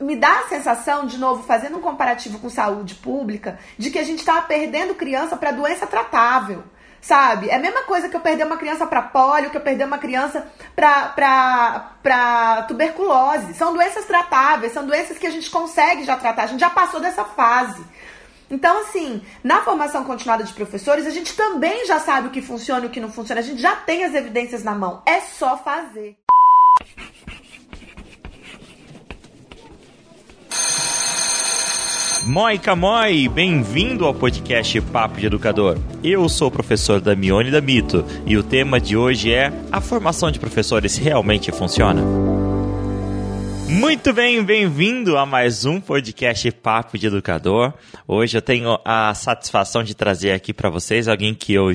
me dá a sensação, de novo, fazendo um comparativo com saúde pública, de que a gente estava perdendo criança para doença tratável, sabe? É a mesma coisa que eu perder uma criança para pólio, que eu perder uma criança para tuberculose. São doenças tratáveis, são doenças que a gente consegue já tratar, a gente já passou dessa fase. Então, assim, na formação continuada de professores, a gente também já sabe o que funciona e o que não funciona, a gente já tem as evidências na mão, é só fazer. Moica Moi, bem-vindo ao podcast Papo de Educador. Eu sou o professor Damione da Mito e o tema de hoje é: a formação de professores realmente funciona? Muito bem, bem-vindo a mais um podcast Papo de Educador. Hoje eu tenho a satisfação de trazer aqui para vocês alguém que eu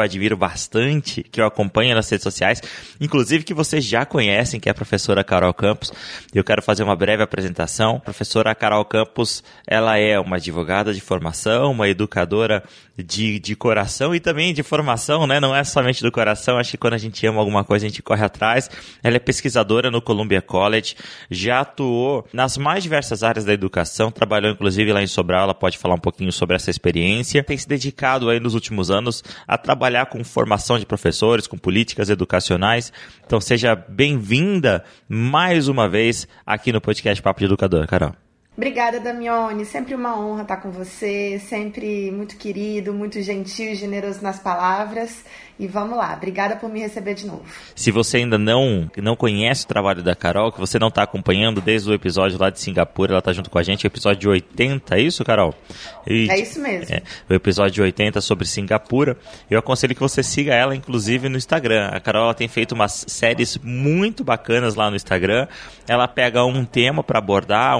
admiro bastante, que eu acompanho nas redes sociais, inclusive que vocês já conhecem, que é a professora Carol Campos. Eu quero fazer uma breve apresentação. A professora Carol Campos, ela é uma advogada de formação, uma educadora de coração e também de formação, né? Não é somente do coração, acho que quando a gente ama alguma coisa a gente corre atrás. Ela é pesquisadora no Columbia College, já atuou nas mais diversas áreas da educação, trabalhou inclusive lá em Sobral, ela pode falar um pouquinho sobre essa experiência. Tem se dedicado aí nos últimos anos a trabalhar com formação de professores, com políticas educacionais. Então seja bem-vinda mais uma vez aqui no podcast Papo de Educador, Carol. Obrigada, Damione. Sempre uma honra estar com você, sempre muito querido, muito gentil e generoso nas palavras. E vamos lá, obrigada por me receber de novo. Se você ainda não conhece o trabalho da Carol, que você não está acompanhando desde o episódio lá de Singapura, ela está junto com a gente, o episódio 80, é isso, Carol? É isso mesmo. É, o episódio 80 sobre Singapura. Eu aconselho que você siga ela, inclusive, no Instagram. A Carol ela tem feito umas séries muito bacanas lá no Instagram. Ela pega um tema para abordar,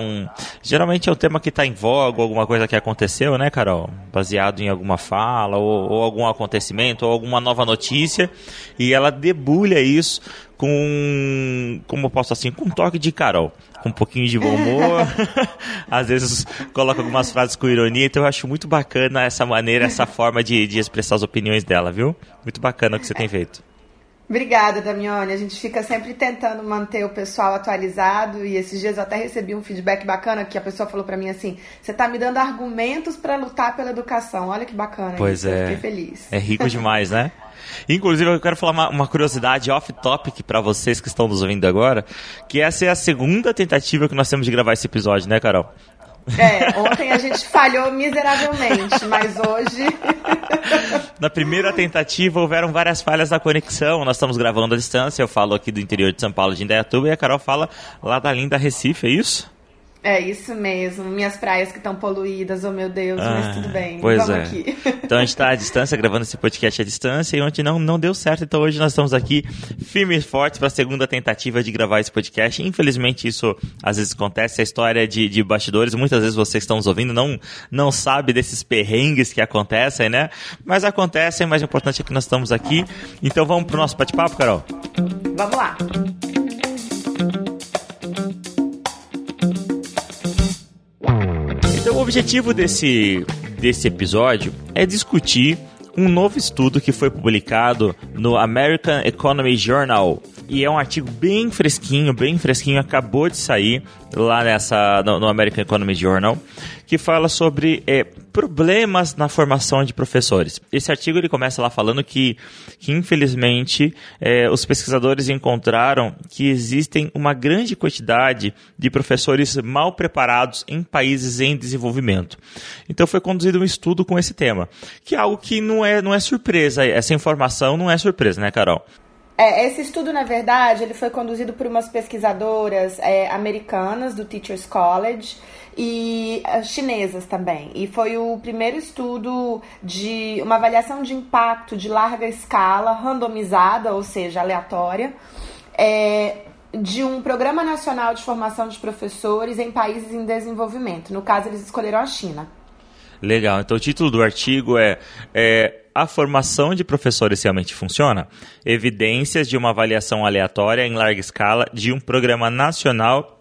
geralmente é um tema que está em voga, alguma coisa que aconteceu, né, Carol? Baseado em alguma fala, ou algum acontecimento, ou alguma nova notícia, e ela debulha isso com um toque de Carol, com um pouquinho de bom humor, às vezes coloca algumas frases com ironia, então eu acho muito bacana essa maneira, essa forma de expressar as opiniões dela, viu? Muito bacana o que você tem feito. Obrigada, Damione. A gente fica sempre tentando manter o pessoal atualizado, e esses dias eu até recebi um feedback bacana que a pessoa falou pra mim assim: você tá me dando argumentos pra lutar pela educação. Olha que bacana. Pois é. Eu fiquei feliz. É rico demais, né? Inclusive, eu quero falar uma curiosidade off-topic para vocês que estão nos ouvindo agora, que essa é a segunda tentativa que nós temos de gravar esse episódio, né, Carol? É, ontem a gente falhou miseravelmente, mas hoje... Na primeira tentativa houveram várias falhas na conexão, nós estamos gravando à distância, eu falo aqui do interior de São Paulo, de Indaiatuba, e a Carol fala lá da linda Recife, é isso? É isso mesmo, minhas praias que estão poluídas, oh meu Deus, mas tudo bem, vamos aqui. Então a gente está à distância, gravando esse podcast à distância, e ontem não deu certo, então hoje nós estamos aqui firmes e fortes para a segunda tentativa de gravar esse podcast. Infelizmente isso às vezes acontece, a história de bastidores, muitas vezes vocês estão nos ouvindo, não sabe desses perrengues que acontecem, né? Mas acontecem, mas o importante é que nós estamos aqui. Então vamos para o nosso bate-papo, Carol? Vamos lá! Então, o objetivo desse episódio é discutir um novo estudo que foi publicado no American Economic Journal. E é um artigo bem fresquinho, acabou de sair lá no American Economic Journal, que fala sobre problemas na formação de professores. Esse artigo ele começa lá falando que infelizmente, os pesquisadores encontraram que existem uma grande quantidade de professores mal preparados em países em desenvolvimento. Então foi conduzido um estudo com esse tema, que é algo que não é surpresa, essa informação não é surpresa, né, Carol? Esse estudo, na verdade, ele foi conduzido por umas pesquisadoras americanas do Teachers College e chinesas também. E foi o primeiro estudo de uma avaliação de impacto de larga escala, randomizada, ou seja, aleatória, de um Programa Nacional de Formação de Professores em Países em Desenvolvimento. No caso, eles escolheram a China. Legal. Então, o título do artigo é A formação de professores realmente funciona? Evidências de uma avaliação aleatória em larga escala de um programa nacional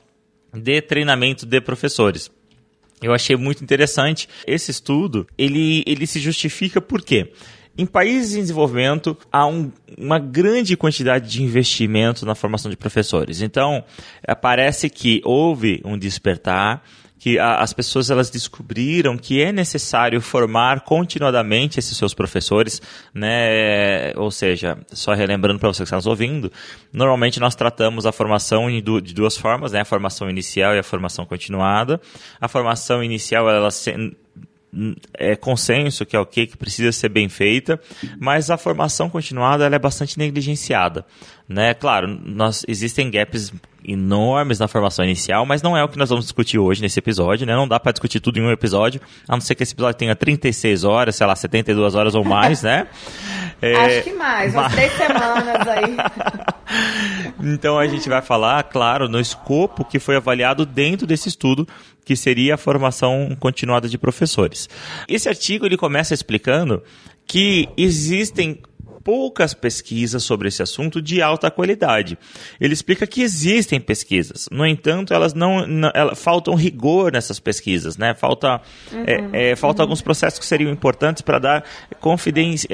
de treinamento de professores. Eu achei muito interessante. Esse estudo, ele se justifica por quê? Em países em desenvolvimento, há uma grande quantidade de investimento na formação de professores. Então, parece que houve um despertar, que as pessoas elas descobriram que é necessário formar continuadamente esses seus professores, né? Ou seja, só relembrando para você que está nos ouvindo, normalmente nós tratamos a formação de duas formas, né? A formação inicial e a formação continuada. A formação inicial, ela é consenso que é ok, que precisa ser bem feita, mas a formação continuada ela é bastante negligenciada, né? Claro, existem gaps enormes na formação inicial, mas não é o que nós vamos discutir hoje nesse episódio, né? Não dá para discutir tudo em um episódio, a não ser que esse episódio tenha 36 horas, sei lá, 72 horas ou mais, né? Acho que mais, umas 3 semanas aí. Então a gente vai falar, claro, no escopo que foi avaliado dentro desse estudo, que seria a formação continuada de professores. Esse artigo ele começa explicando que existem poucas pesquisas sobre esse assunto de alta qualidade. Ele explica que existem pesquisas, no entanto, elas faltam rigor nessas pesquisas, né? Falta alguns processos que seriam importantes para dar robustez.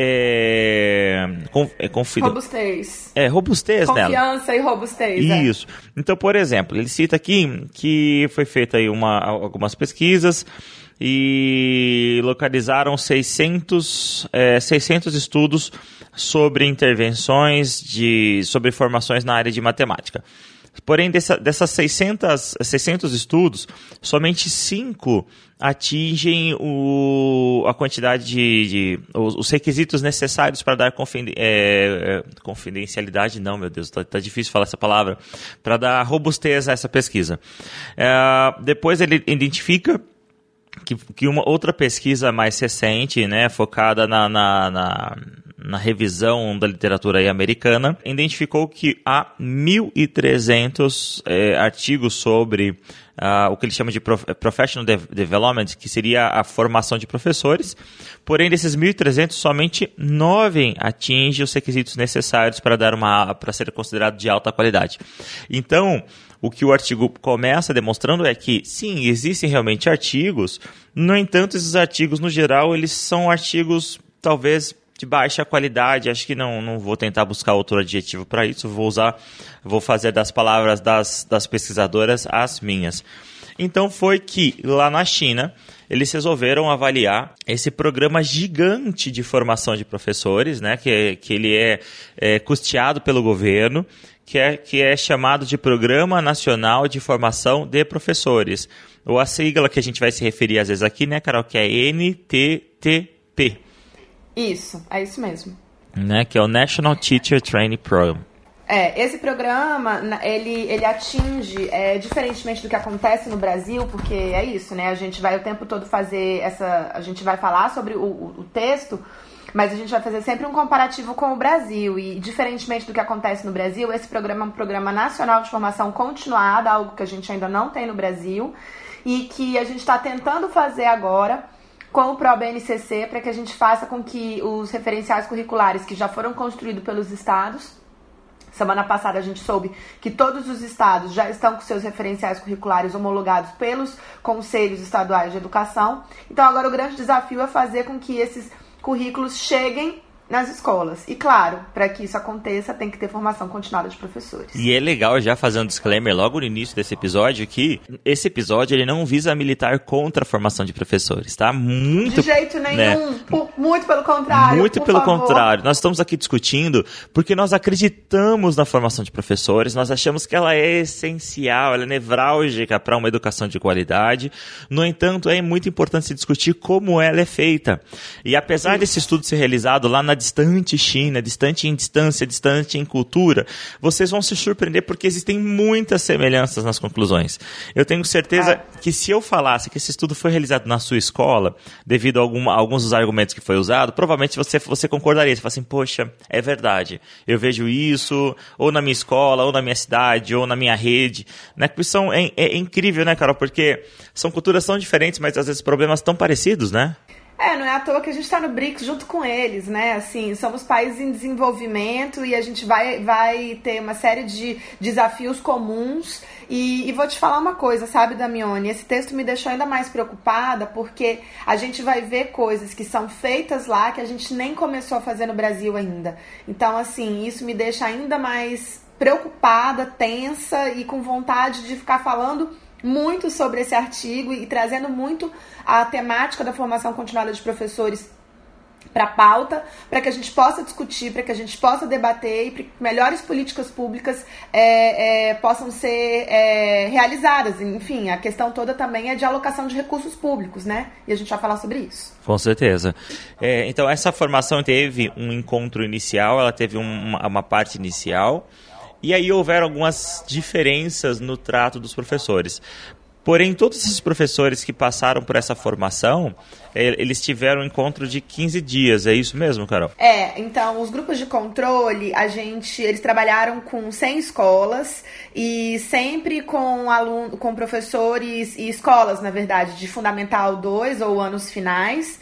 Robustez nela. Confiança e robustez. Isso. É. Então, por exemplo, ele cita aqui que foi feita aí algumas pesquisas e localizaram 600 estudos sobre intervenções sobre formações na área de matemática. Porém, dessas 600 estudos, somente 5 atingem a quantidade os requisitos necessários para dar confidencialidade, não, meu Deus, está difícil falar essa palavra, para dar robustez a essa pesquisa. Depois ele identifica que uma outra pesquisa mais recente, né, focada na revisão da literatura aí americana, identificou que há 1.300 artigos sobre o que eles chamam de Professional Development, que seria a formação de professores. Porém, desses 1.300, somente 9 atingem os requisitos necessários para ser considerado de alta qualidade. Então, o que o artigo começa demonstrando é que, sim, existem realmente artigos, no entanto, esses artigos, no geral, eles são artigos, talvez, de baixa qualidade. Acho que não vou tentar buscar outro adjetivo para isso, vou fazer das palavras das pesquisadoras as minhas. Então foi que, lá na China, eles resolveram avaliar esse programa gigante de formação de professores, né, que ele é custeado pelo governo, que é chamado de Programa Nacional de Formação de Professores, ou a sigla que a gente vai se referir às vezes aqui, né, Carol, que é NTTP. Isso, é isso mesmo. Né, que é o National Teacher Training Program. Esse programa, ele atinge, diferentemente do que acontece no Brasil, porque é isso, né, a gente vai o tempo todo fazer a gente vai falar sobre o texto, mas a gente vai fazer sempre um comparativo com o Brasil, e diferentemente do que acontece no Brasil, esse programa é um programa nacional de formação continuada, algo que a gente ainda não tem no Brasil, e que a gente está tentando fazer agora com o ProBNCC, para que a gente faça com que os referenciais curriculares que já foram construídos pelos estados, semana passada a gente soube que todos os estados já estão com seus referenciais curriculares homologados pelos conselhos estaduais de educação, então agora o grande desafio é fazer com que esses currículos cheguem nas escolas. E claro, para que isso aconteça, tem que ter formação continuada de professores. E é legal já fazer um disclaimer logo no início desse episódio, que esse episódio ele não visa militar contra a formação de professores, tá? Muito, de jeito nenhum, né? Muito pelo contrário. Muito pelo contrário. Nós estamos aqui discutindo porque nós acreditamos na formação de professores, nós achamos que ela é essencial, ela é nevrálgica para uma educação de qualidade. No entanto, é muito importante se discutir como ela é feita. E apesar desse estudo ser realizado lá na distante China, distante em distância, distante em cultura, vocês vão se surpreender porque existem muitas semelhanças nas conclusões. Eu tenho certeza que se eu falasse que esse estudo foi realizado na sua escola, devido a alguns dos argumentos que foi usado, provavelmente você concordaria. Você fala assim, poxa, é verdade. Eu vejo isso, ou na minha escola, ou na minha cidade, ou na minha rede. Né? É incrível, né, Carol? Porque são culturas tão diferentes, mas às vezes problemas tão parecidos, né? É, não é à toa que a gente está no BRICS junto com eles, né? Assim, somos países em desenvolvimento e a gente vai ter uma série de desafios comuns. E vou te falar uma coisa, sabe, Damione? Esse texto me deixou ainda mais preocupada porque a gente vai ver coisas que são feitas lá que a gente nem começou a fazer no Brasil ainda. Então, assim, isso me deixa ainda mais preocupada, tensa e com vontade de ficar falando muito sobre esse artigo e trazendo muito a temática da formação continuada de professores para a pauta, para que a gente possa discutir, para que a gente possa debater e que melhores políticas públicas possam ser realizadas. Enfim, a questão toda também é de alocação de recursos públicos, né? E a gente vai falar sobre isso. Com certeza. Então, essa formação teve um encontro inicial, ela teve uma parte inicial. E aí houveram algumas diferenças no trato dos professores. Porém, todos esses professores que passaram por essa formação, eles tiveram um encontro de 15 dias, é isso mesmo, Carol? Então, os grupos de controle, eles trabalharam com 100 escolas e sempre com professores e escolas, na verdade, de Fundamental 2 ou anos finais,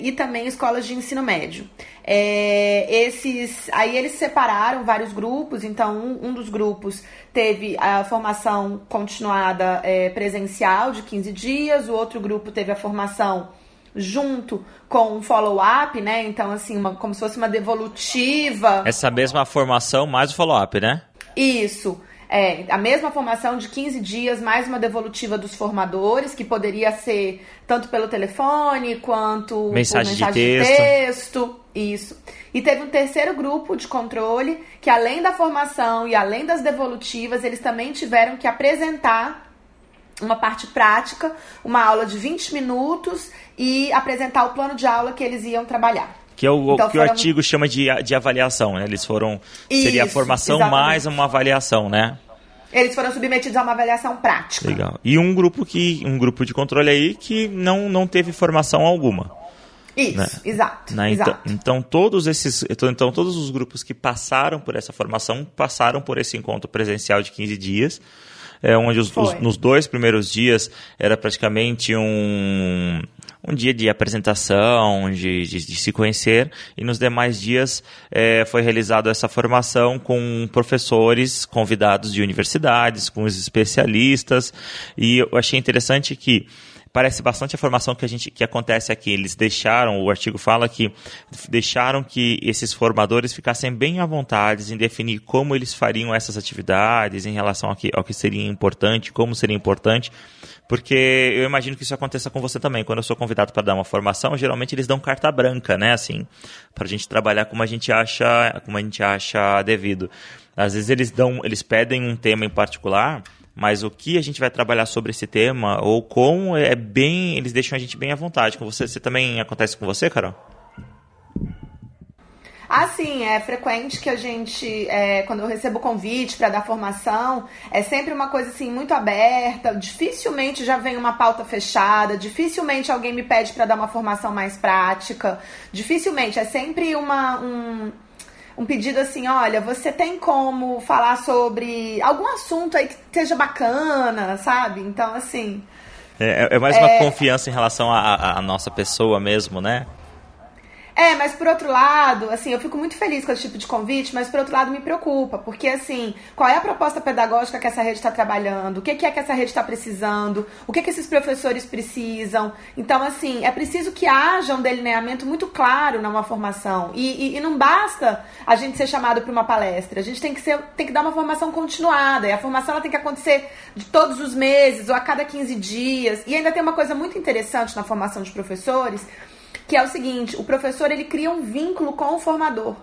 e também escolas de ensino médio. Aí eles separaram vários grupos, então um dos grupos teve a formação continuada presencial de 15 dias, o outro grupo teve a formação junto com um follow-up, né? Então, assim, como se fosse uma devolutiva. Essa mesma formação mais o follow-up, né? Isso. A mesma formação de 15 dias, mais uma devolutiva dos formadores, que poderia ser tanto pelo telefone, quanto mensagem de texto. Isso. E teve um terceiro grupo de controle, que além da formação e além das devolutivas, eles também tiveram que apresentar uma parte prática, uma aula de 20 minutos e apresentar o plano de aula que eles iam trabalhar. Que é o artigo chama de avaliação, né? Eles foram... Isso, seria a formação, exatamente, mais uma avaliação, né? Eles foram submetidos a uma avaliação prática. Legal. E um grupo de controle aí que não teve formação alguma. Isso, né? Exato. Né? Exato. Então, todos os grupos que passaram por essa formação passaram por esse encontro presencial de 15 dias, onde nos 2 primeiros dias era praticamente um dia de apresentação, de se conhecer, e nos demais dias foi realizada essa formação com professores convidados de universidades, com os especialistas, e eu achei interessante que parece bastante a formação que acontece aqui. Eles deixaram, o artigo fala que deixaram que esses formadores ficassem bem à vontade em definir como eles fariam essas atividades em relação ao que seria importante, como seria importante, porque eu imagino que isso aconteça com você também. Quando eu sou convidado para dar uma formação, geralmente eles dão carta branca, né, assim, para a gente trabalhar como a gente acha devido. Às vezes eles pedem um tema em particular, mas o que a gente vai trabalhar sobre esse tema ou como eles deixam a gente bem à vontade. Com você também acontece com você, Carol? Assim, é frequente que a gente, quando eu recebo convite para dar formação, é sempre uma coisa assim muito aberta, dificilmente já vem uma pauta fechada, dificilmente alguém me pede para dar uma formação mais prática, dificilmente, é sempre um pedido assim, olha, você tem como falar sobre algum assunto aí que seja bacana, sabe? Então, assim... É mais uma confiança em relação à nossa pessoa mesmo, né? Mas por outro lado, assim, eu fico muito feliz com esse tipo de convite, mas por outro lado me preocupa, porque assim, qual é a proposta pedagógica que essa rede está trabalhando? O que é que essa rede está precisando? O que é que esses professores precisam? Então, assim, é preciso que haja um delineamento muito claro numa formação. E não basta a gente ser chamado para uma palestra, a gente tem que dar uma formação continuada, e a formação ela tem que acontecer de todos os meses ou a cada 15 dias. E ainda tem uma coisa muito interessante na formação de professores, que é o seguinte: o professor ele cria um vínculo com o formador.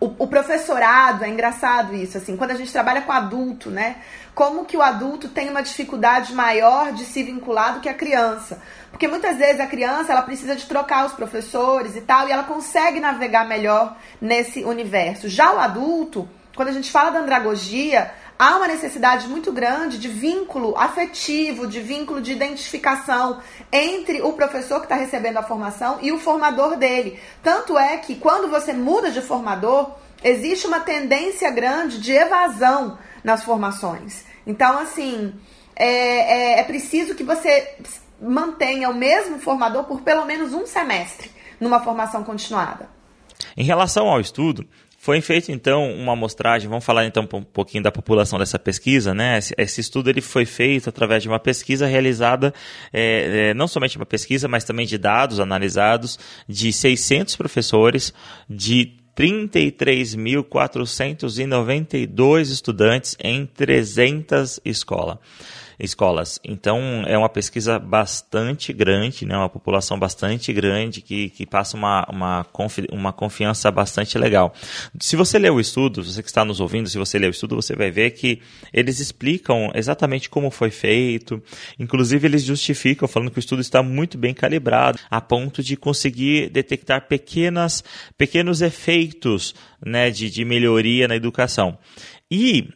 O professorado, é engraçado isso, assim, quando a gente trabalha com adulto, né? Como que o adulto tem uma dificuldade maior de se vincular do que a criança? Porque muitas vezes a criança, ela precisa de trocar os professores e tal, e ela consegue navegar melhor nesse universo. Já o adulto, quando a gente fala da andragogia, há uma necessidade muito grande de vínculo afetivo, de vínculo de identificação entre o professor que está recebendo a formação e o formador dele. Tanto é que quando você muda de formador, existe uma tendência grande de evasão nas formações. Então, assim, é preciso que você mantenha o mesmo formador por pelo menos um semestre numa formação continuada. Em relação ao estudo, foi feita então uma amostragem, vamos falar então um pouquinho da população dessa pesquisa, né? Esse estudo ele foi feito através de uma pesquisa realizada, não somente uma pesquisa, mas também de dados analisados de 600 professores de 33.492 estudantes em 300 escolas. Então, é uma pesquisa bastante grande, né? Uma população bastante grande que passa uma confiança bastante legal. Se você ler o estudo, você que está nos ouvindo, se você ler o estudo, você vai ver que eles explicam exatamente como foi feito. Inclusive, eles justificam falando que o estudo está muito bem calibrado, a ponto de conseguir detectar pequenos efeitos, né, de melhoria na educação. E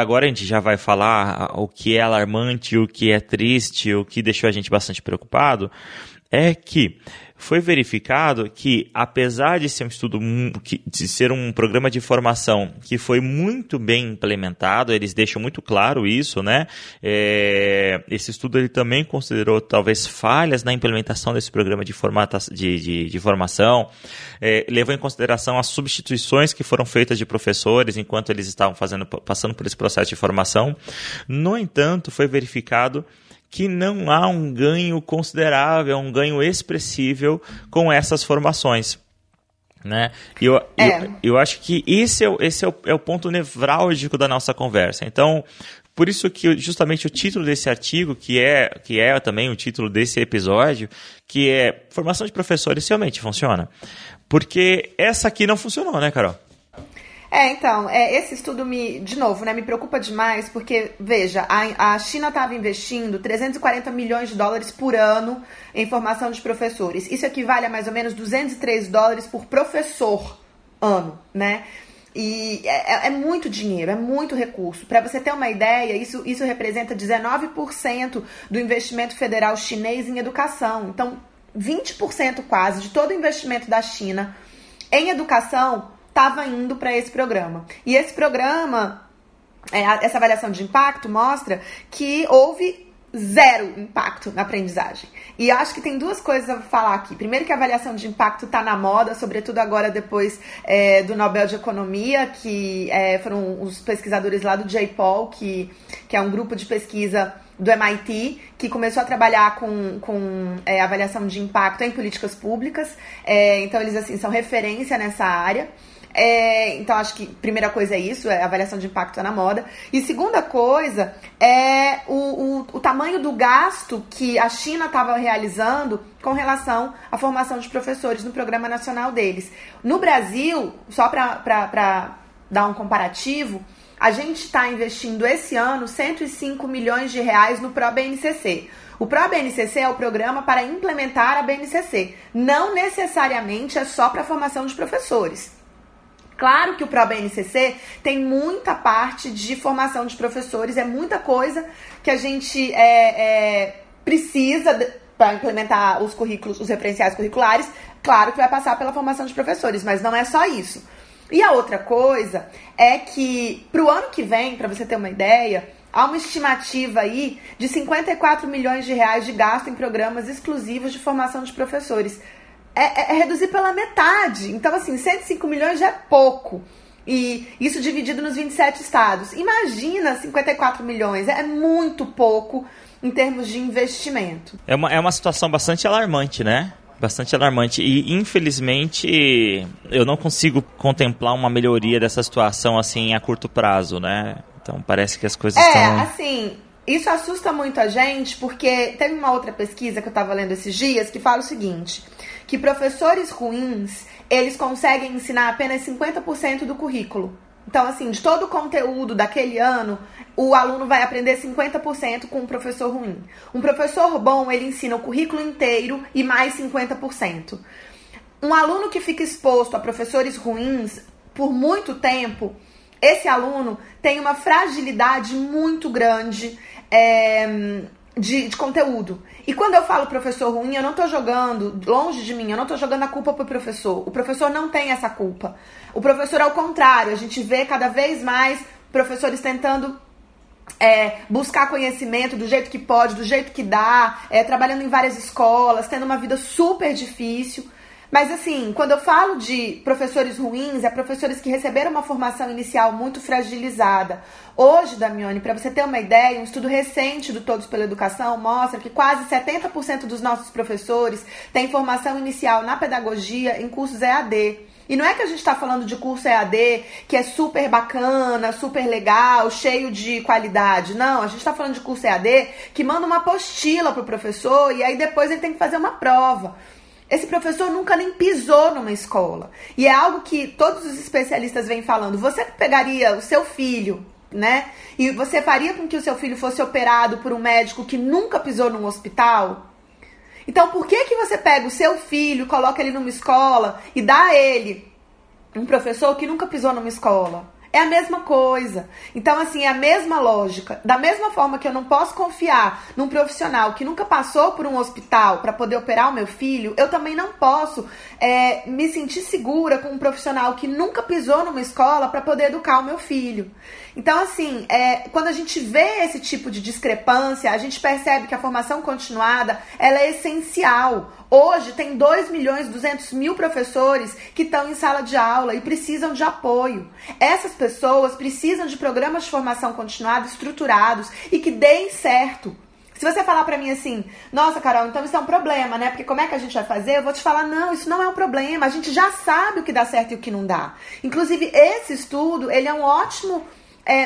agora a gente já vai falar o que é alarmante, o que é triste, o que deixou a gente bastante preocupado, é que foi verificado que, apesar de ser um estudo, de ser um programa de formação que foi muito bem implementado, eles deixam muito claro isso, né? Esse estudo ele também considerou talvez falhas na implementação desse programa de formação, levou em consideração as substituições que foram feitas de professores enquanto eles estavam passando por esse processo de formação. No entanto, foi verificado que não há um ganho considerável, um ganho expressível com essas formações, né? Eu acho que esse é o ponto nevrálgico da nossa conversa. Então, por isso que justamente o título desse artigo, que é também o título desse episódio, que é Formação de Professores realmente funciona? Porque essa aqui não funcionou, né, Carol? Então, esse estudo me preocupa demais, porque, veja, a China estava investindo 340 milhões de dólares por ano em formação de professores. Isso equivale a mais ou menos 203 dólares por professor ano, né? E é muito dinheiro, é muito recurso. Para você ter uma ideia, isso representa 19% do investimento federal chinês em educação. Então, 20% quase de todo o investimento da China em educação estava indo para esse programa. E esse programa, essa avaliação de impacto mostra que houve zero impacto na aprendizagem. E acho que tem duas coisas a falar aqui. Primeiro, que a avaliação de impacto está na moda, sobretudo agora depois do Nobel de Economia, que foram os pesquisadores lá do J-Paul, que é um grupo de pesquisa do MIT, que começou a trabalhar com avaliação de impacto em políticas públicas. Então, eles assim são referência nessa área. Então, acho que a primeira coisa é isso, a avaliação de impacto na moda. E segunda coisa é o tamanho do gasto que a China estava realizando com relação à formação de professores no programa nacional deles. No Brasil, só para dar um comparativo, a gente está investindo esse ano 105 milhões de reais no ProBNCC. O ProBNCC é o programa para implementar a BNCC. Não necessariamente é só para a formação de professores. Claro que o ProBNCC tem muita parte de formação de professores, é muita coisa que a gente precisa para implementar os currículos, os referenciais curriculares. Claro que vai passar pela formação de professores, mas não é só isso. E a outra coisa é que para o ano que vem, para você ter uma ideia, há uma estimativa aí de 54 milhões de reais de gasto em programas exclusivos de formação de professores. É reduzir pela metade. Então, assim, 105 milhões já é pouco. E isso dividido nos 27 estados. Imagina 54 milhões. É muito pouco em termos de investimento. É uma situação bastante alarmante, né? Bastante alarmante. E, infelizmente, eu não consigo contemplar uma melhoria dessa situação, assim, a curto prazo, né? Então, parece que as coisas estão... isso assusta muito a gente, porque teve uma outra pesquisa que eu estava lendo esses dias que fala o seguinte... que professores ruins, eles conseguem ensinar apenas 50% do currículo. Então, assim, de todo o conteúdo daquele ano, o aluno vai aprender 50% com um professor ruim. Um professor bom, ele ensina o currículo inteiro e mais 50%. Um aluno que fica exposto a professores ruins por muito tempo, esse aluno tem uma fragilidade muito grande, de conteúdo. E quando eu falo professor ruim, eu não tô jogando, longe de mim, eu não tô jogando a culpa pro professor. O professor não tem essa culpa. O professor, ao contrário, a gente vê cada vez mais professores tentando buscar conhecimento do jeito que pode, do jeito que dá, trabalhando em várias escolas, tendo uma vida super difícil. Mas assim, quando eu falo de professores ruins, é professores que receberam uma formação inicial muito fragilizada. Hoje, Damione, para você ter uma ideia, um estudo recente do Todos pela Educação mostra que quase 70% dos nossos professores têm formação inicial na pedagogia em cursos EAD. E não é que a gente está falando de curso EAD que é super bacana, super legal, cheio de qualidade. Não, a gente está falando de curso EAD que manda uma apostila para o professor e aí depois ele tem que fazer uma prova. Esse professor nunca nem pisou numa escola. E é algo que todos os especialistas vêm falando. Você pegaria o seu filho, né? E você faria com que o seu filho fosse operado por um médico que nunca pisou num hospital? Então, por que que você pega o seu filho, coloca ele numa escola e dá a ele um professor que nunca pisou numa escola? É a mesma coisa. Então, assim, é a mesma lógica. Da mesma forma que eu não posso confiar num profissional que nunca passou por um hospital para poder operar o meu filho, eu também não posso me sentir segura com um profissional que nunca pisou numa escola para poder educar o meu filho. Então, assim, quando a gente vê esse tipo de discrepância, a gente percebe que a formação continuada, ela é essencial. Hoje, tem 2.200.000 professores que estão em sala de aula e precisam de apoio. Essas pessoas precisam de programas de formação continuada estruturados e que deem certo. Se você falar pra mim assim, nossa, Carol, então isso é um problema, né? Porque como é que a gente vai fazer? Eu vou te falar, não, isso não é um problema. A gente já sabe o que dá certo e o que não dá. Inclusive, esse estudo, ele é um ótimo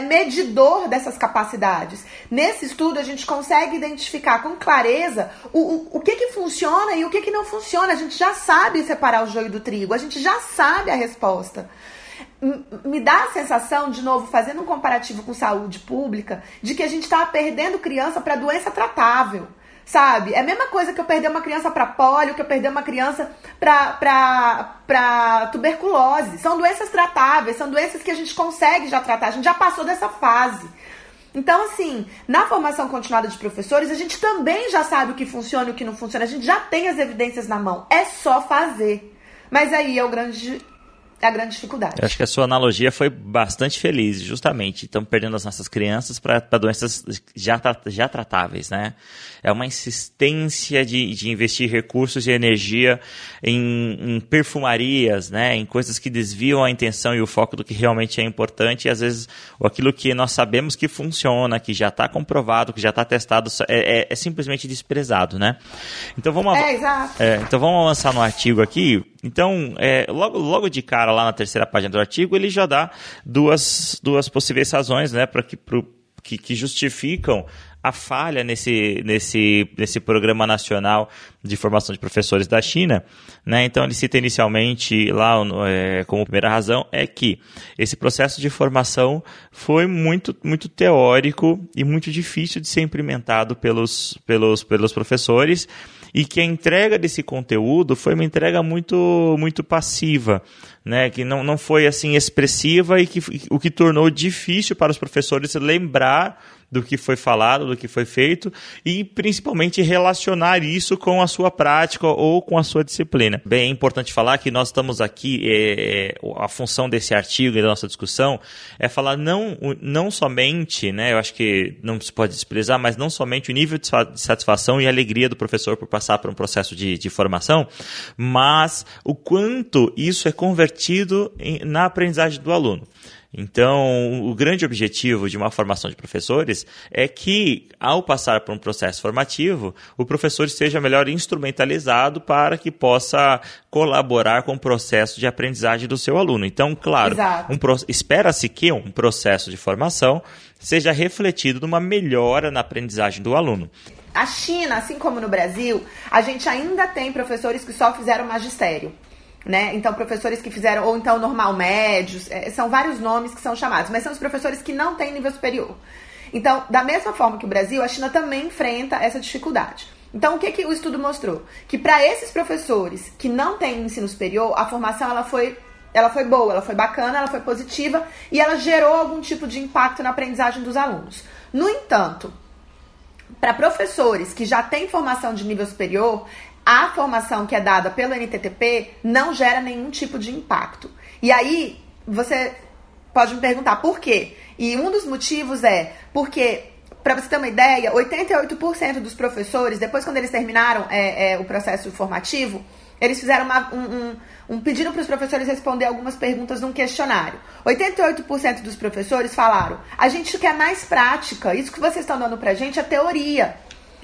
medidor dessas capacidades. Nesse estudo, a gente consegue identificar com clareza o que funciona e o que não funciona. A gente já sabe separar o joio do trigo, a gente já sabe a resposta. Me dá a sensação, de novo, fazendo um comparativo com saúde pública, de que a gente estava perdendo criança para doença tratável. Sabe? É a mesma coisa que eu perder uma criança para pólio, que eu perder uma criança para tuberculose. São doenças tratáveis, são doenças que a gente consegue já tratar, a gente já passou dessa fase. Então, assim, na formação continuada de professores, a gente também já sabe o que funciona e o que não funciona, a gente já tem as evidências na mão, é só fazer. Mas aí é a grande dificuldade. Eu acho que a sua analogia foi bastante feliz, justamente. Estamos perdendo as nossas crianças para doenças já tratáveis, né? É uma insistência de investir recursos e energia em perfumarias, né? Em coisas que desviam a intenção e o foco do que realmente é importante. E, às vezes, aquilo que nós sabemos que funciona, que já está comprovado, que já está testado, é simplesmente desprezado, né? Então, vamos avançar no artigo aqui. Então, logo de cara, lá na terceira página do artigo, ele já dá duas possíveis razões, né, que justificam a falha nesse Programa Nacional de Formação de Professores da China, né? Então, ele cita inicialmente lá como primeira razão é que esse processo de formação foi muito, muito teórico e muito difícil de ser implementado pelos professores, e que a entrega desse conteúdo foi uma entrega muito, muito passiva, né? Que não foi assim expressiva, e o que tornou difícil para os professores lembrar do que foi falado, do que foi feito, e principalmente relacionar isso com a sua prática ou com a sua disciplina. Bem, é importante falar que nós estamos aqui, a função desse artigo e da nossa discussão é falar não somente, né, eu acho que não se pode desprezar, mas não somente o nível de satisfação e alegria do professor por passar por um processo de formação, mas o quanto isso é convertido na aprendizagem do aluno. Então, o grande objetivo de uma formação de professores é que, ao passar por um processo formativo, o professor seja melhor instrumentalizado para que possa colaborar com o processo de aprendizagem do seu aluno. Então, claro, espera-se que um processo de formação seja refletido numa melhora na aprendizagem do aluno. A China, assim como no Brasil, a gente ainda tem professores que só fizeram magistério. Né? Então, professores que fizeram, ou então normal médios, são vários nomes que são chamados, mas são os professores que não têm nível superior. Então, da mesma forma que o Brasil, a China também enfrenta essa dificuldade. Então, o que o estudo mostrou? Que para esses professores que não têm ensino superior, a formação ela foi boa, ela foi bacana, ela foi positiva e ela gerou algum tipo de impacto na aprendizagem dos alunos. No entanto, para professores que já têm formação de nível superior, a formação que é dada pelo NTTP não gera nenhum tipo de impacto. E aí, você pode me perguntar por quê. E um dos motivos é porque, para você ter uma ideia, 88% dos professores, depois quando eles terminaram o processo formativo, eles fizeram um pedido para os professores responder algumas perguntas num questionário. 88% dos professores falaram: a gente quer mais prática, isso que vocês estão dando para a gente é teoria.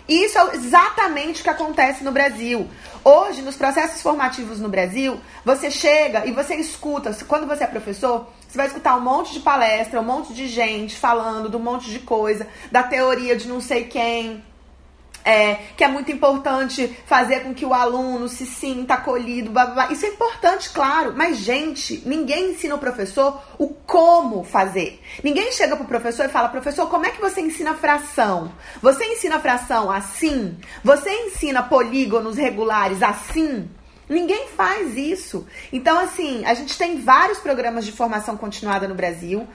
E isso é exatamente o que acontece no Brasil. Hoje, nos processos formativos no Brasil, você chega e você escuta, quando você é professor, você vai escutar um monte de palestra, um monte de gente falando de um monte de coisa, da teoria de não sei quem, que é muito importante fazer com que o aluno se sinta acolhido, blá, blá, blá. Isso é importante, claro, mas, gente, ninguém ensina o professor o como fazer. Ninguém chega pro professor e fala: professor, como é que você ensina fração? Você ensina fração assim? Você ensina polígonos regulares assim? Ninguém faz isso. Então, assim, a gente tem vários programas de formação continuada no Brasil.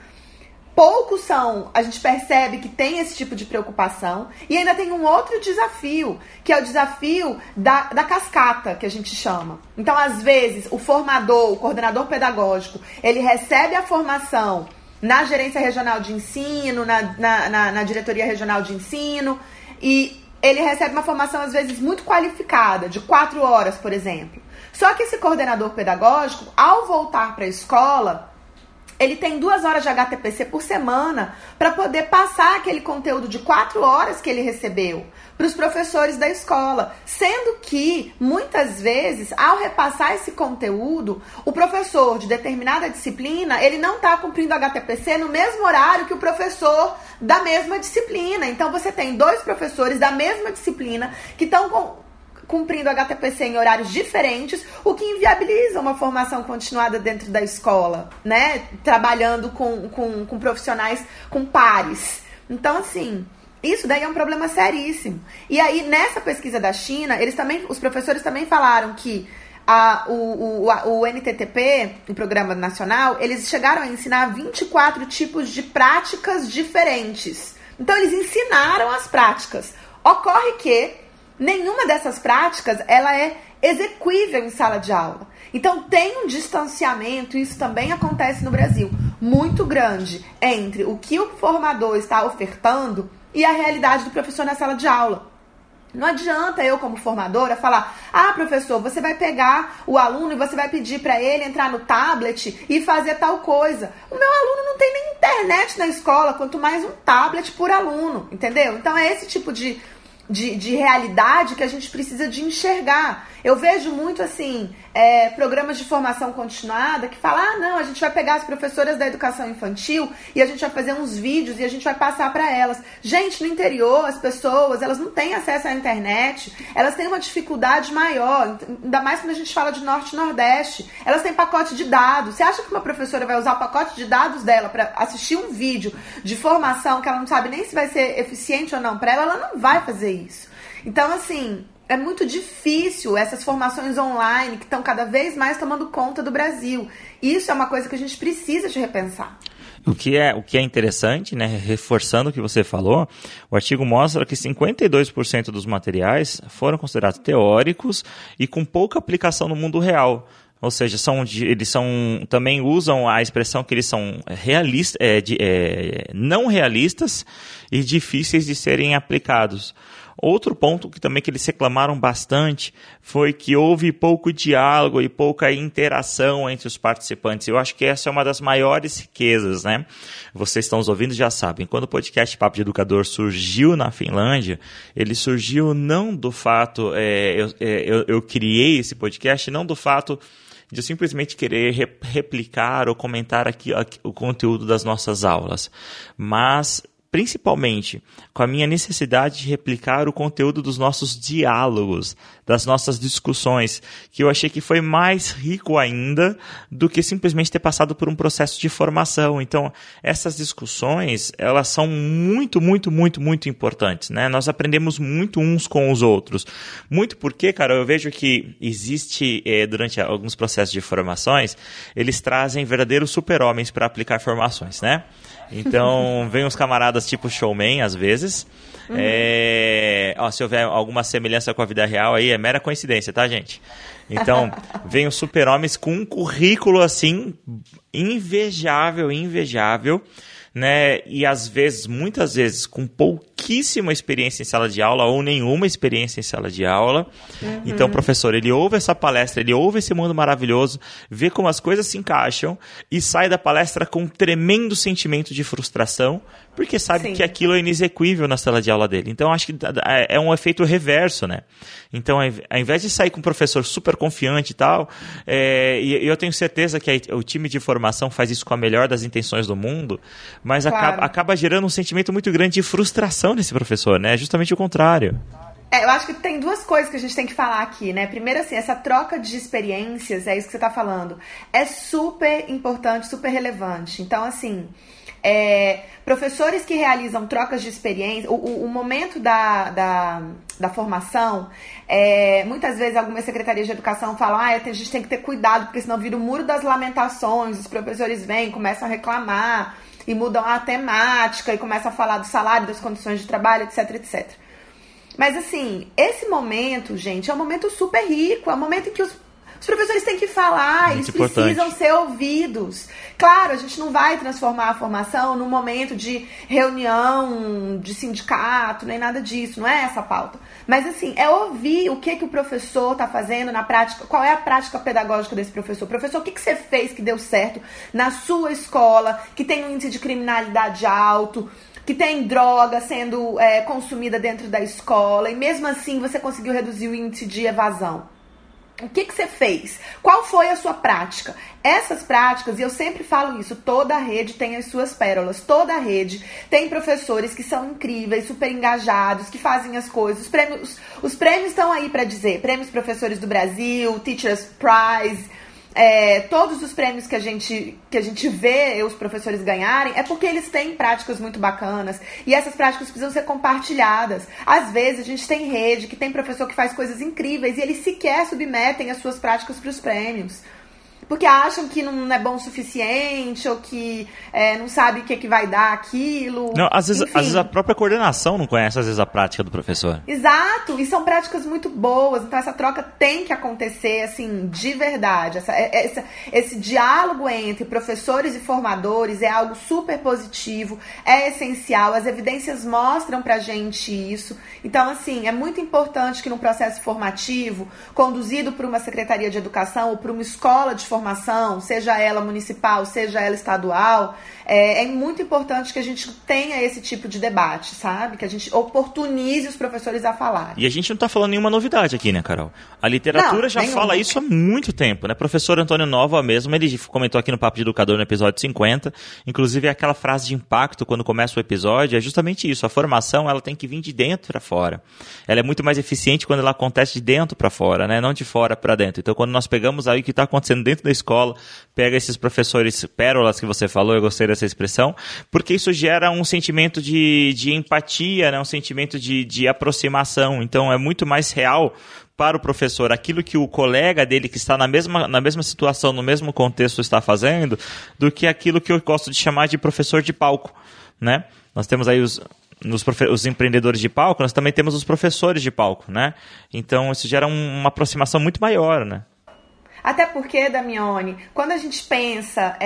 Poucos são, a gente percebe que tem esse tipo de preocupação. E ainda tem um outro desafio, que é o desafio da cascata, que a gente chama. Então, às vezes, o formador, o coordenador pedagógico, ele recebe a formação na gerência regional de ensino, na diretoria regional de ensino, e ele recebe uma formação, às vezes, muito qualificada, de 4 horas, por exemplo. Só que esse coordenador pedagógico, ao voltar para a escola, ele tem 2 horas de HTPC por semana para poder passar aquele conteúdo de 4 horas que ele recebeu para os professores da escola. Sendo que, muitas vezes, ao repassar esse conteúdo, o professor de determinada disciplina, ele não está cumprindo HTPC no mesmo horário que o professor da mesma disciplina. Então, você tem 2 professores da mesma disciplina que estão cumprindo HTPC em horários diferentes, o que inviabiliza uma formação continuada dentro da escola, né? Trabalhando com profissionais, com pares. Então, assim, isso daí é um problema seríssimo. E aí, nessa pesquisa da China, os professores também falaram que o NTTP, o Programa Nacional, eles chegaram a ensinar 24 tipos de práticas diferentes. Então, eles ensinaram as práticas. Ocorre que nenhuma dessas práticas, ela é exequível em sala de aula. Então, tem um distanciamento, isso também acontece no Brasil, muito grande entre o que o formador está ofertando e a realidade do professor na sala de aula. Não adianta eu, como formadora, falar: ah, professor, você vai pegar o aluno e você vai pedir para ele entrar no tablet e fazer tal coisa. O meu aluno não tem nem internet na escola, quanto mais um tablet por aluno, entendeu? Então, é esse tipo de realidade que a gente precisa de enxergar. Eu vejo muito, assim, programas de formação continuada que falam: ah, não, a gente vai pegar as professoras da educação infantil e a gente vai fazer uns vídeos e a gente vai passar para elas. Gente, no interior, as pessoas, elas não têm acesso à internet, elas têm uma dificuldade maior, ainda mais quando a gente fala de norte e nordeste. Elas têm pacote de dados. Você acha que uma professora vai usar o pacote de dados dela para assistir um vídeo de formação que ela não sabe nem se vai ser eficiente ou não para ela? Ela não vai fazer isso. Então, assim, é muito difícil essas formações online que estão cada vez mais tomando conta do Brasil. Isso é uma coisa que a gente precisa de repensar. O que é interessante, né, reforçando o que você falou, o artigo mostra que 52% dos materiais foram considerados teóricos e com pouca aplicação no mundo real. Ou seja, também usam a expressão que eles são não realistas e difíceis de serem aplicados. Outro ponto que eles reclamaram bastante foi que houve pouco diálogo e pouca interação entre os participantes. Eu acho que essa é uma das maiores riquezas, né? Vocês estão nos ouvindo já sabem. Quando o podcast Papo de Educador surgiu na Finlândia, ele surgiu não do fato... eu criei esse podcast, não do fato de eu simplesmente querer replicar ou comentar aqui o conteúdo das nossas aulas, mas principalmente com a minha necessidade de replicar o conteúdo dos nossos diálogos, das nossas discussões, que eu achei que foi mais rico ainda do que simplesmente ter passado por um processo de formação. Então, essas discussões, elas são muito, muito, muito, muito importantes, né? Nós aprendemos muito uns com os outros. Muito porque, cara, eu vejo que existe, durante alguns processos de formações, eles trazem verdadeiros super-homens para aplicar formações, né? Então, vem os camaradas tipo showman, às vezes. Uhum. se houver alguma semelhança com a vida real aí, é mera coincidência, tá, gente? Então, vem os super-homens com um currículo, assim, invejável, né? E às vezes, muitas vezes, com pouquíssima experiência em sala de aula ou nenhuma experiência em sala de aula. Uhum. Então, o professor, ele ouve essa palestra, ele ouve esse mundo maravilhoso, vê como as coisas se encaixam e sai da palestra com um tremendo sentimento de frustração, porque sabe que aquilo é inexequível na sala de aula dele. Então, acho que é um efeito reverso, né? Então, ao invés de sair com um professor super confiante e tal, e eu tenho certeza que o time de formação faz isso com a melhor das intenções do mundo, mas claro, acaba gerando um sentimento muito grande de frustração nesse professor, né? É justamente o contrário. Eu acho que tem duas coisas que a gente tem que falar aqui, né? Primeiro, assim, essa troca de experiências, é isso que você tá falando, é super importante, super relevante. Então, assim, professores que realizam trocas de experiência, o momento da formação, muitas vezes algumas secretarias de educação falam, a gente tem que ter cuidado, porque senão vira o muro das lamentações, os professores vêm, começam a reclamar, e mudam a temática, e começam a falar do salário, das condições de trabalho, etc, etc. Mas, assim, esse momento, gente, é um momento super rico, é um momento em que os professores têm que falar, muito eles precisam ser ouvidos. Claro, a gente não vai transformar a formação num momento de reunião, de sindicato, nem nada disso, não é essa a pauta. Mas, assim, é ouvir o que o professor está fazendo na prática, qual é a prática pedagógica desse professor. Professor, o que você fez que deu certo na sua escola, que tem um índice de criminalidade alto, que tem droga sendo consumida dentro da escola, e mesmo assim você conseguiu reduzir o índice de evasão. O que você fez? Qual foi a sua prática? Essas práticas, e eu sempre falo isso, toda rede tem as suas pérolas, toda rede tem professores que são incríveis, super engajados, que fazem as coisas, os prêmios estão aí para dizer, prêmios Professores do Brasil, Teachers Prize, todos os prêmios que a gente vê os professores ganharem, é porque eles têm práticas muito bacanas, e essas práticas precisam ser compartilhadas. Às vezes a gente tem rede, que tem professor que faz coisas incríveis, e eles sequer submetem as suas práticas para os prêmios, porque acham que não é bom o suficiente, ou que não sabe o que, que vai dar aquilo. Não, às vezes a própria coordenação não conhece, às vezes, a prática do professor. Exato, e são práticas muito boas, então essa troca tem que acontecer, assim, de verdade. Esse diálogo entre professores e formadores é algo super positivo, é essencial, as evidências mostram pra gente isso. Então, assim, é muito importante que num processo formativo, conduzido por uma secretaria de educação ou por uma escola de formação, seja ela municipal, seja ela estadual, é muito importante que a gente tenha esse tipo de debate, sabe? Que a gente oportunize os professores a falar. E a gente não está falando nenhuma novidade aqui, né, Carol? A literatura já fala isso há muito tempo, né? Professor Antônio Nova mesmo, ele comentou aqui no Papo de Educador, no episódio 50, inclusive aquela frase de impacto quando começa o episódio, é justamente isso, a formação, ela tem que vir de dentro para fora. Ela é muito mais eficiente quando ela acontece de dentro para fora, né? Não de fora para dentro. Então, quando nós pegamos aí o que está acontecendo dentro da escola, pega esses professores pérolas que você falou, eu gostei dessa expressão, porque isso gera um sentimento de empatia, né? Um sentimento de aproximação, então é muito mais real para o professor aquilo que o colega dele que está na mesma situação, no mesmo contexto está fazendo, do que aquilo que eu gosto de chamar de professor de palco, né? Nós temos aí os empreendedores de palco, nós também temos os professores de palco, né? Então isso gera uma aproximação muito maior, né? Até porque, Damione, quando a gente pensa,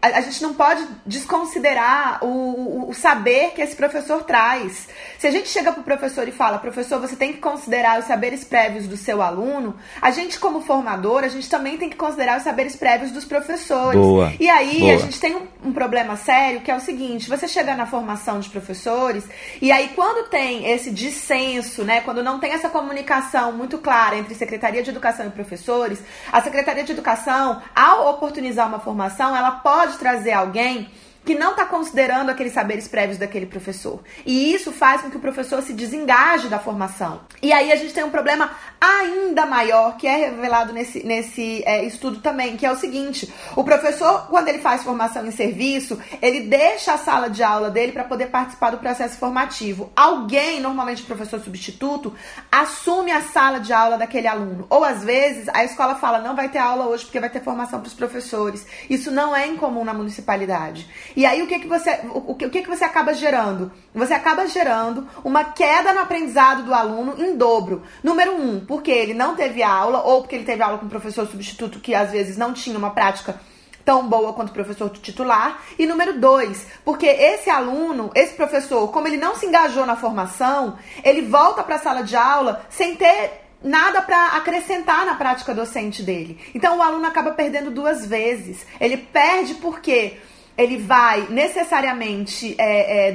a gente não pode desconsiderar o saber que esse professor traz. Se a gente chega para o professor e fala, professor, você tem que considerar os saberes prévios do seu aluno, a gente, como formador, a gente também tem que considerar os saberes prévios dos professores. Boa, e aí a gente tem um problema sério, que é o seguinte, você chega na formação de professores, e aí quando tem esse dissenso, né, quando não tem essa comunicação muito clara entre Secretaria de Educação e professores, a Secretaria de Educação, ao oportunizar uma formação, ela pode trazer alguém que não está considerando aqueles saberes prévios daquele professor. E isso faz com que o professor se desengaje da formação. E aí a gente tem um problema ainda maior, que é revelado nesse estudo também, que é o seguinte, o professor, quando ele faz formação em serviço, ele deixa a sala de aula dele para poder participar do processo formativo. Alguém, normalmente o professor substituto, assume a sala de aula daquele aluno. Ou, às vezes, a escola fala, não vai ter aula hoje porque vai ter formação para os professores. Isso não é incomum na municipalidade. E aí o que você acaba gerando? Você acaba gerando uma queda no aprendizado do aluno em dobro. Número 1, porque ele não teve aula, ou porque ele teve aula com um professor substituto que às vezes não tinha uma prática tão boa quanto o professor titular. E número 2, porque esse aluno, esse professor, como ele não se engajou na formação, ele volta para a sala de aula sem ter nada para acrescentar na prática docente dele. Então o aluno acaba perdendo duas vezes. Ele perde porque ele vai necessariamente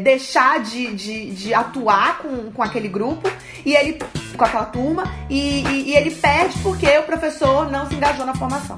deixar de atuar com aquele grupo, e ele, com aquela turma, e ele perde porque o professor não se engajou na formação.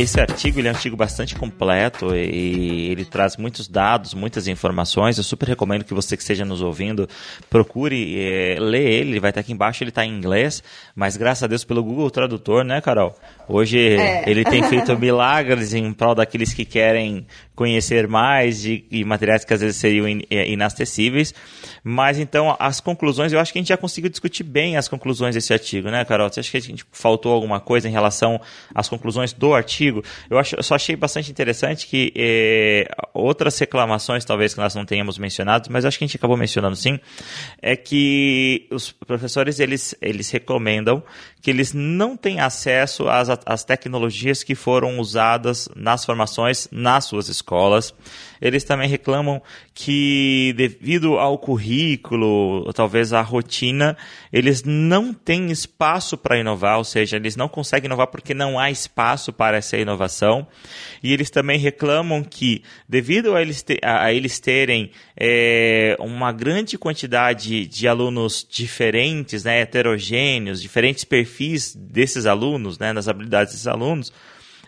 Esse artigo, ele é um artigo bastante completo e ele traz muitos dados, muitas informações. Eu super recomendo que você que esteja nos ouvindo, procure ler ele vai estar aqui embaixo, ele está em inglês, mas graças a Deus pelo Google Tradutor, né, Carol? Hoje ele tem feito milagres em prol daqueles que querem conhecer mais e materiais que às vezes seriam inacessíveis. Mas então, as conclusões, eu acho que a gente já conseguiu discutir bem as conclusões desse artigo, né, Carol? Você acha que a gente faltou alguma coisa em relação às conclusões do artigo? Eu só achei bastante interessante que outras reclamações, talvez, que nós não tenhamos mencionado, mas acho que a gente acabou mencionando sim, é que os professores, eles recomendam que eles não têm acesso às tecnologias que foram usadas nas formações nas suas escolas. Eles também reclamam que, devido ao currículo, talvez à rotina, eles não têm espaço para inovar, ou seja, eles não conseguem inovar porque não há espaço para essa inovação. E eles também reclamam que, devido a eles terem uma grande quantidade de alunos diferentes, né, heterogêneos, diferentes perfis desses alunos, né, nas habilidades desses alunos,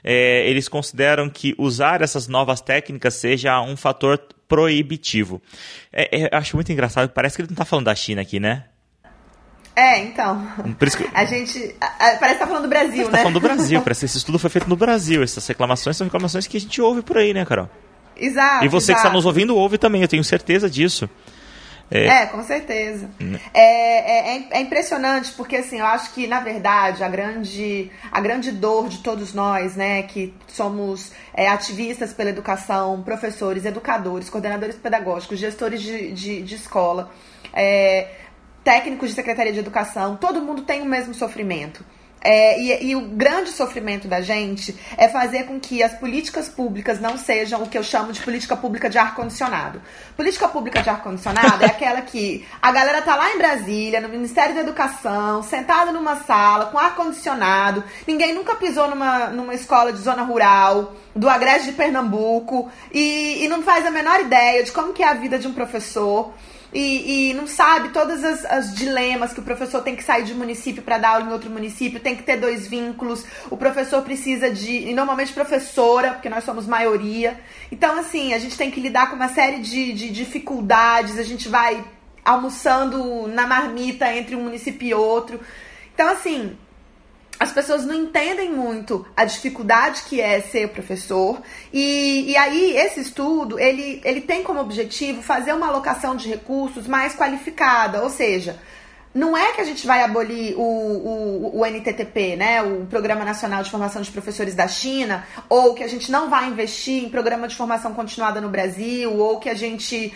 eles consideram que usar essas novas técnicas seja um fator proibitivo. Eu acho muito engraçado, parece que ele não está falando da China aqui, né? Então. A gente. Parece que tá falando do Brasil, né? Tá falando do Brasil, parece que esse estudo foi feito no Brasil. Essas reclamações são reclamações que a gente ouve por aí, né, Carol? Exato. E você que está nos ouvindo ouve também, eu tenho certeza disso. Com certeza. É impressionante, porque assim, eu acho que, na verdade, a grande dor de todos nós, né, que somos ativistas pela educação, professores, educadores, coordenadores pedagógicos, gestores de escola, técnicos de Secretaria de Educação, todo mundo tem o mesmo sofrimento. E o grande sofrimento da gente é fazer com que as políticas públicas não sejam o que eu chamo de política pública de ar-condicionado. Política pública de ar-condicionado é aquela que a galera tá lá em Brasília, no Ministério da Educação, sentada numa sala, com ar-condicionado, ninguém nunca pisou numa escola de zona rural, do Agreste de Pernambuco, e não faz a menor ideia de como que é a vida de um professor. E não sabe todas as dilemas que o professor tem que sair de um município para dar aula em outro município, tem que ter 2 vínculos, o professor precisa e normalmente professora, porque nós somos maioria. Então, assim, a gente tem que lidar com uma série de dificuldades, a gente vai almoçando na marmita entre um município e outro. Então, assim, as pessoas não entendem muito a dificuldade que é ser professor, e aí esse estudo, ele tem como objetivo fazer uma alocação de recursos mais qualificada, ou seja, não é que a gente vai abolir o NTTP, né, o Programa Nacional de Formação de Professores da China, ou que a gente não vai investir em programa de formação continuada no Brasil, ou que a gente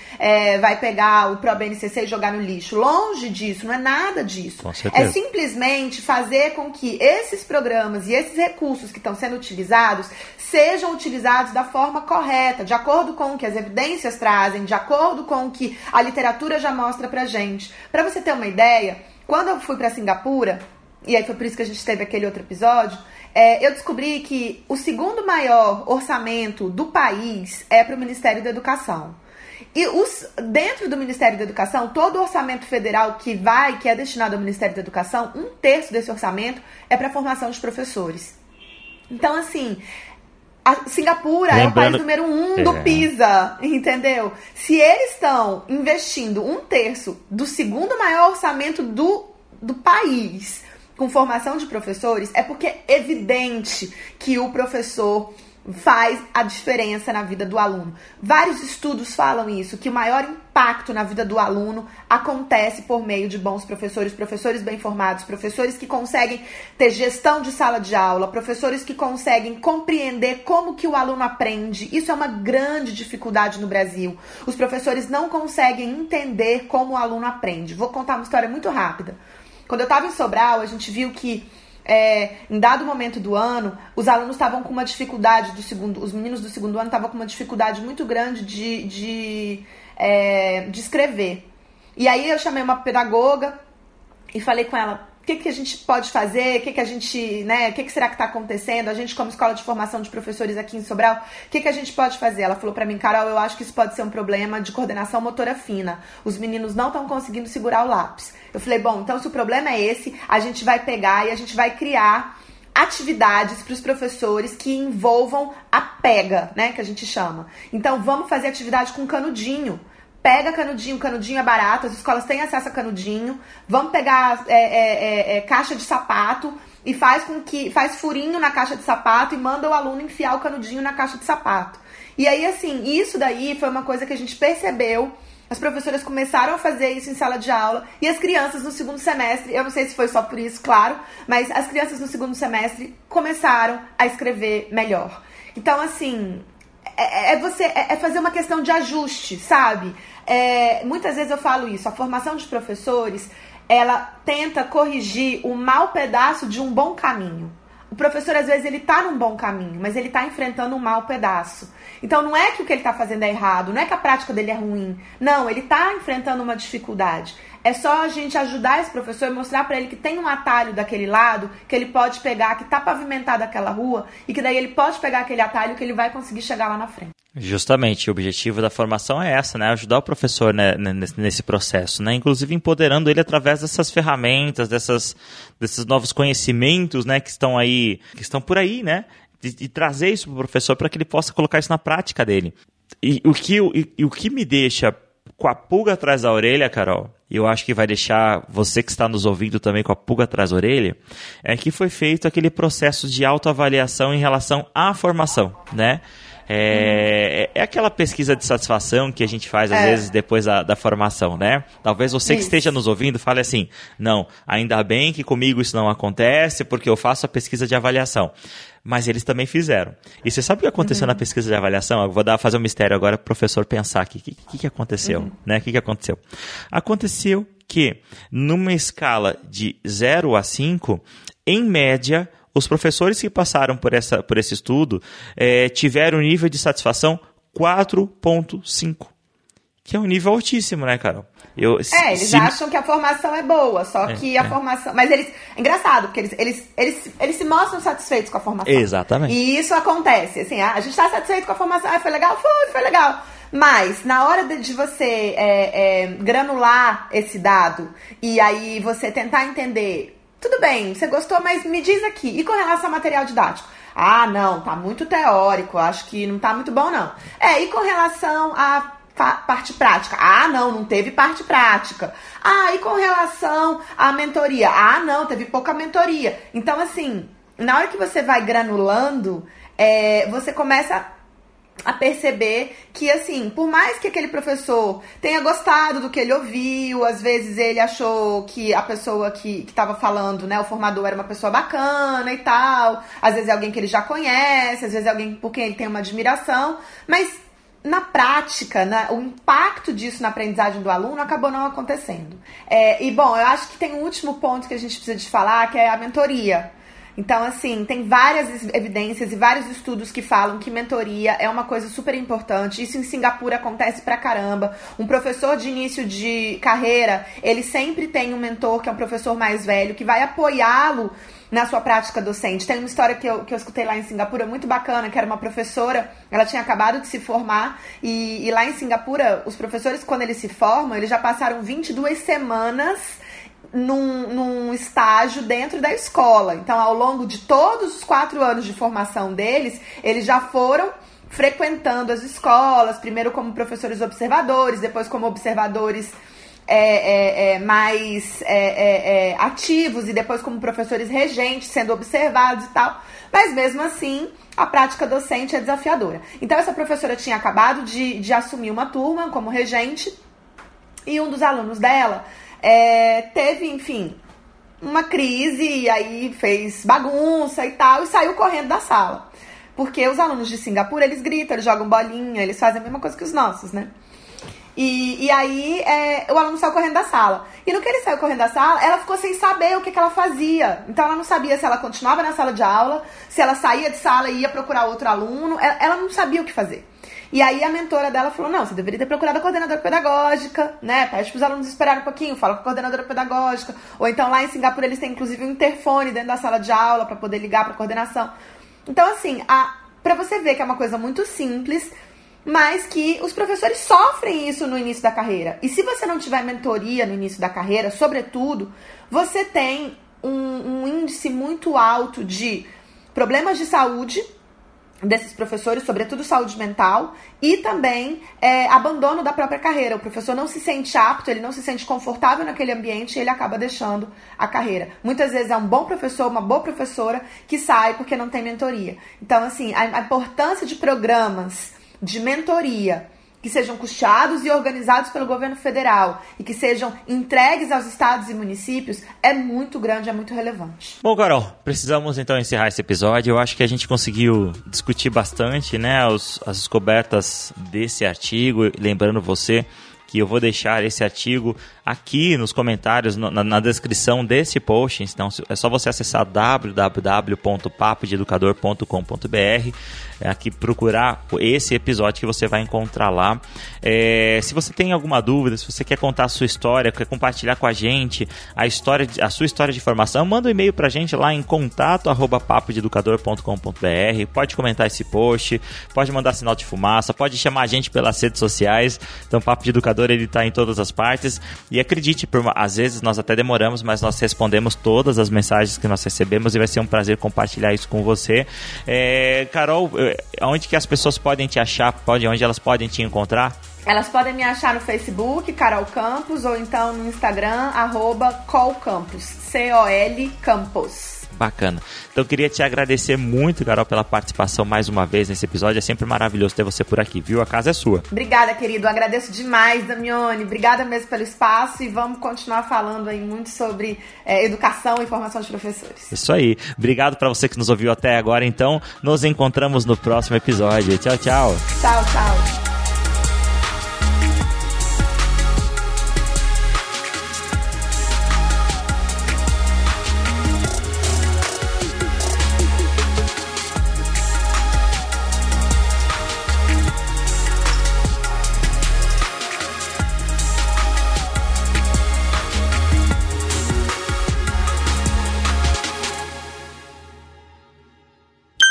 vai pegar o ProBNCC e jogar no lixo. Longe disso, não é nada disso. Com certeza. É simplesmente fazer com que esses programas e esses recursos que estão sendo utilizados sejam utilizados da forma correta, de acordo com o que as evidências trazem, de acordo com o que a literatura já mostra pra gente. Pra você ter uma ideia, quando eu fui para Singapura, e aí foi por isso que a gente teve aquele outro episódio, eu descobri que o segundo maior orçamento do país é para o Ministério da Educação. E dentro do Ministério da Educação, todo orçamento federal que é destinado ao Ministério da Educação, 1/3 desse orçamento é para a formação de professores. Então, assim, a Singapura é o país número 1 do PISA, entendeu? Se eles estão investindo 1/3 do segundo maior orçamento do país com formação de professores, é porque é evidente que o professor faz a diferença na vida do aluno. Vários estudos falam isso, que o maior impacto na vida do aluno acontece por meio de bons professores, professores bem formados, professores que conseguem ter gestão de sala de aula, professores que conseguem compreender como que o aluno aprende. Isso é uma grande dificuldade no Brasil. Os professores não conseguem entender como o aluno aprende. Vou contar uma história muito rápida. Quando eu estava em Sobral, a gente viu que em dado momento do ano, os alunos estavam com uma dificuldade do segundo, os meninos do segundo ano estavam com uma dificuldade muito grande de escrever. E aí eu chamei uma pedagoga e falei com ela: o que que a gente pode fazer? O que que a gente, né? O que que será que está acontecendo? A gente, como escola de formação de professores aqui em Sobral, o que que a gente pode fazer? Ela falou para mim: Carol, eu acho que isso pode ser um problema de coordenação motora fina. Os meninos não estão conseguindo segurar o lápis. Eu falei: bom, então se o problema é esse, a gente vai pegar e a gente vai criar atividades para os professores que envolvam a pega, né, que a gente chama. Então vamos fazer atividade com canudinho. Pega canudinho, canudinho é barato, as escolas têm acesso a canudinho. Vamos pegar caixa de sapato e faz furinho na caixa de sapato e manda o aluno enfiar o canudinho na caixa de sapato. E aí, assim, isso daí foi uma coisa que a gente percebeu. As professoras começaram a fazer isso em sala de aula e as crianças no segundo semestre, eu não sei se foi só por isso, claro, mas as crianças no segundo semestre começaram a escrever melhor. Então, assim, fazer uma questão de ajuste, sabe? Muitas vezes eu falo isso, a formação de professores, ela tenta corrigir o mau pedaço de um bom caminho. O professor, às vezes, ele tá num bom caminho, mas ele tá enfrentando um mau pedaço. Então, não é que o que ele tá fazendo é errado, não é que a prática dele é ruim. Não, ele tá enfrentando uma dificuldade. É só a gente ajudar esse professor e mostrar pra ele que tem um atalho daquele lado, que ele pode pegar, que tá pavimentada aquela rua, e que daí ele pode pegar aquele atalho que ele vai conseguir chegar lá na frente. Justamente, o objetivo da formação é essa, né? Ajudar o professor, né, nesse processo, né? Inclusive empoderando ele através dessas ferramentas, desses novos conhecimentos, né, que estão por aí, né? E trazer isso para o professor para que ele possa colocar isso na prática dele. E o que me deixa com a pulga atrás da orelha, Carol, e eu acho que vai deixar você que está nos ouvindo também com a pulga atrás da orelha, é que foi feito aquele processo de autoavaliação em relação à formação, né? É aquela pesquisa de satisfação que a gente faz às vezes depois da formação, né? Talvez você que esteja nos ouvindo fale assim: não, ainda bem que comigo isso não acontece porque eu faço a pesquisa de avaliação. Mas eles também fizeram. E você sabe o que aconteceu na pesquisa de avaliação? Eu vou fazer um mistério agora para o professor pensar aqui. O que aconteceu? Né? O que aconteceu? Aconteceu que numa escala de 0 a 5, em média, os professores que passaram por esse estudo tiveram um nível de satisfação 4.5, que é um nível altíssimo, né, Carol? Eles acham que a formação é boa, só que a formação... Mas eles... É engraçado, porque eles se mostram satisfeitos com a formação. Exatamente. E isso acontece, assim, a gente está satisfeito com a formação, foi legal, foi legal. Mas, na hora de você granular esse dado, e aí você tentar entender... Tudo bem, você gostou, mas me diz aqui. E com relação ao material didático? Ah, não, tá muito teórico, acho que não tá muito bom, não. E com relação à parte prática? Ah, não teve parte prática. E com relação à mentoria? Ah, não, teve pouca mentoria. Então, assim, na hora que você vai granulando, você começa a perceber que, assim, por mais que aquele professor tenha gostado do que ele ouviu, às vezes ele achou que a pessoa que estava falando, né, o formador era uma pessoa bacana e tal, às vezes é alguém que ele já conhece, às vezes é alguém por quem ele tem uma admiração, mas na prática, o impacto disso na aprendizagem do aluno acabou não acontecendo. Bom, eu acho que tem um último ponto que a gente precisa de falar, que é a mentoria. Então, assim, tem várias evidências e vários estudos que falam que mentoria é uma coisa super importante. Isso em Singapura acontece pra caramba. Um professor de início de carreira, ele sempre tem um mentor, que é um professor mais velho, que vai apoiá-lo na sua prática docente. Tem uma história que eu escutei lá em Singapura, muito bacana, que era uma professora, ela tinha acabado de se formar, e lá em Singapura, os professores, quando eles se formam, eles já passaram 22 semanas... Num estágio dentro da escola. Então, ao longo de todos os 4 anos de formação deles, eles já foram frequentando as escolas, primeiro como professores observadores, depois como observadores mais ativos e depois como professores regentes, sendo observados e tal. Mas mesmo assim, a prática docente é desafiadora. Então essa professora tinha acabado de assumir uma turma como regente e um dos alunos dela teve, enfim, uma crise e aí fez bagunça e tal e saiu correndo da sala. Porque os alunos de Singapura, eles gritam, eles jogam bolinha, eles fazem a mesma coisa que os nossos, né? E aí, o aluno saiu correndo da sala. E no que ele saiu correndo da sala, ela ficou sem saber o que ela fazia. Então, ela não sabia se ela continuava na sala de aula, se ela saía de sala e ia procurar outro aluno. Ela não sabia o que fazer. E aí, a mentora dela falou, não, você deveria ter procurado a coordenadora pedagógica, né? Pede para os alunos esperarem um pouquinho, fala com a coordenadora pedagógica. Ou então, lá em Singapura, eles têm, inclusive, um interfone dentro da sala de aula para poder ligar para a coordenação. Então, assim, para você ver que é uma coisa muito simples, mas que os professores sofrem isso no início da carreira. E se você não tiver mentoria no início da carreira, sobretudo, você tem um índice muito alto de problemas de saúde desses professores, sobretudo saúde mental, e também abandono da própria carreira. O professor não se sente apto, ele não se sente confortável naquele ambiente e ele acaba deixando a carreira. Muitas vezes é um bom professor, uma boa professora que sai porque não tem mentoria. Então, assim, a importância de programas de mentoria que sejam custeados e organizados pelo governo federal e que sejam entregues aos estados e municípios é muito grande, é muito relevante. Bom, Carol, precisamos então encerrar esse episódio. Eu acho que a gente conseguiu discutir bastante, né, as descobertas desse artigo. Lembrando você que eu vou deixar esse artigo aqui nos comentários, na descrição desse post. Então, é só você acessar www.papodeeducador.com.br, aqui procurar esse episódio que você vai encontrar lá. Se você tem alguma dúvida, se você quer contar a sua história, quer compartilhar com a gente a sua história de formação, manda um e-mail pra gente lá em contato@papodeeducador.com.br. Pode comentar esse post, pode mandar sinal de fumaça, pode chamar a gente pelas redes sociais. Então, Papo de Educador, ele tá em todas as partes. E acredite, às vezes nós até demoramos, mas nós respondemos todas as mensagens que nós recebemos e vai ser um prazer compartilhar isso com você. Carol, onde que as pessoas podem te achar? Onde elas podem te encontrar? Elas podem me achar no Facebook, Carol Campos, ou então no Instagram, @colcampos, C-O-L Campos. Bacana. Então eu queria te agradecer muito, Carol, pela participação mais uma vez nesse episódio. É sempre maravilhoso ter você por aqui, viu? A casa é sua. Obrigada, querido. Eu agradeço demais, Damione. Obrigada mesmo pelo espaço e vamos continuar falando aí muito sobre educação e formação de professores. Isso aí. Obrigado para você que nos ouviu até agora. Então, nos encontramos no próximo episódio. Tchau, tchau. Tchau, tchau.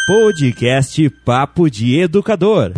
Podcast Papo de Educador.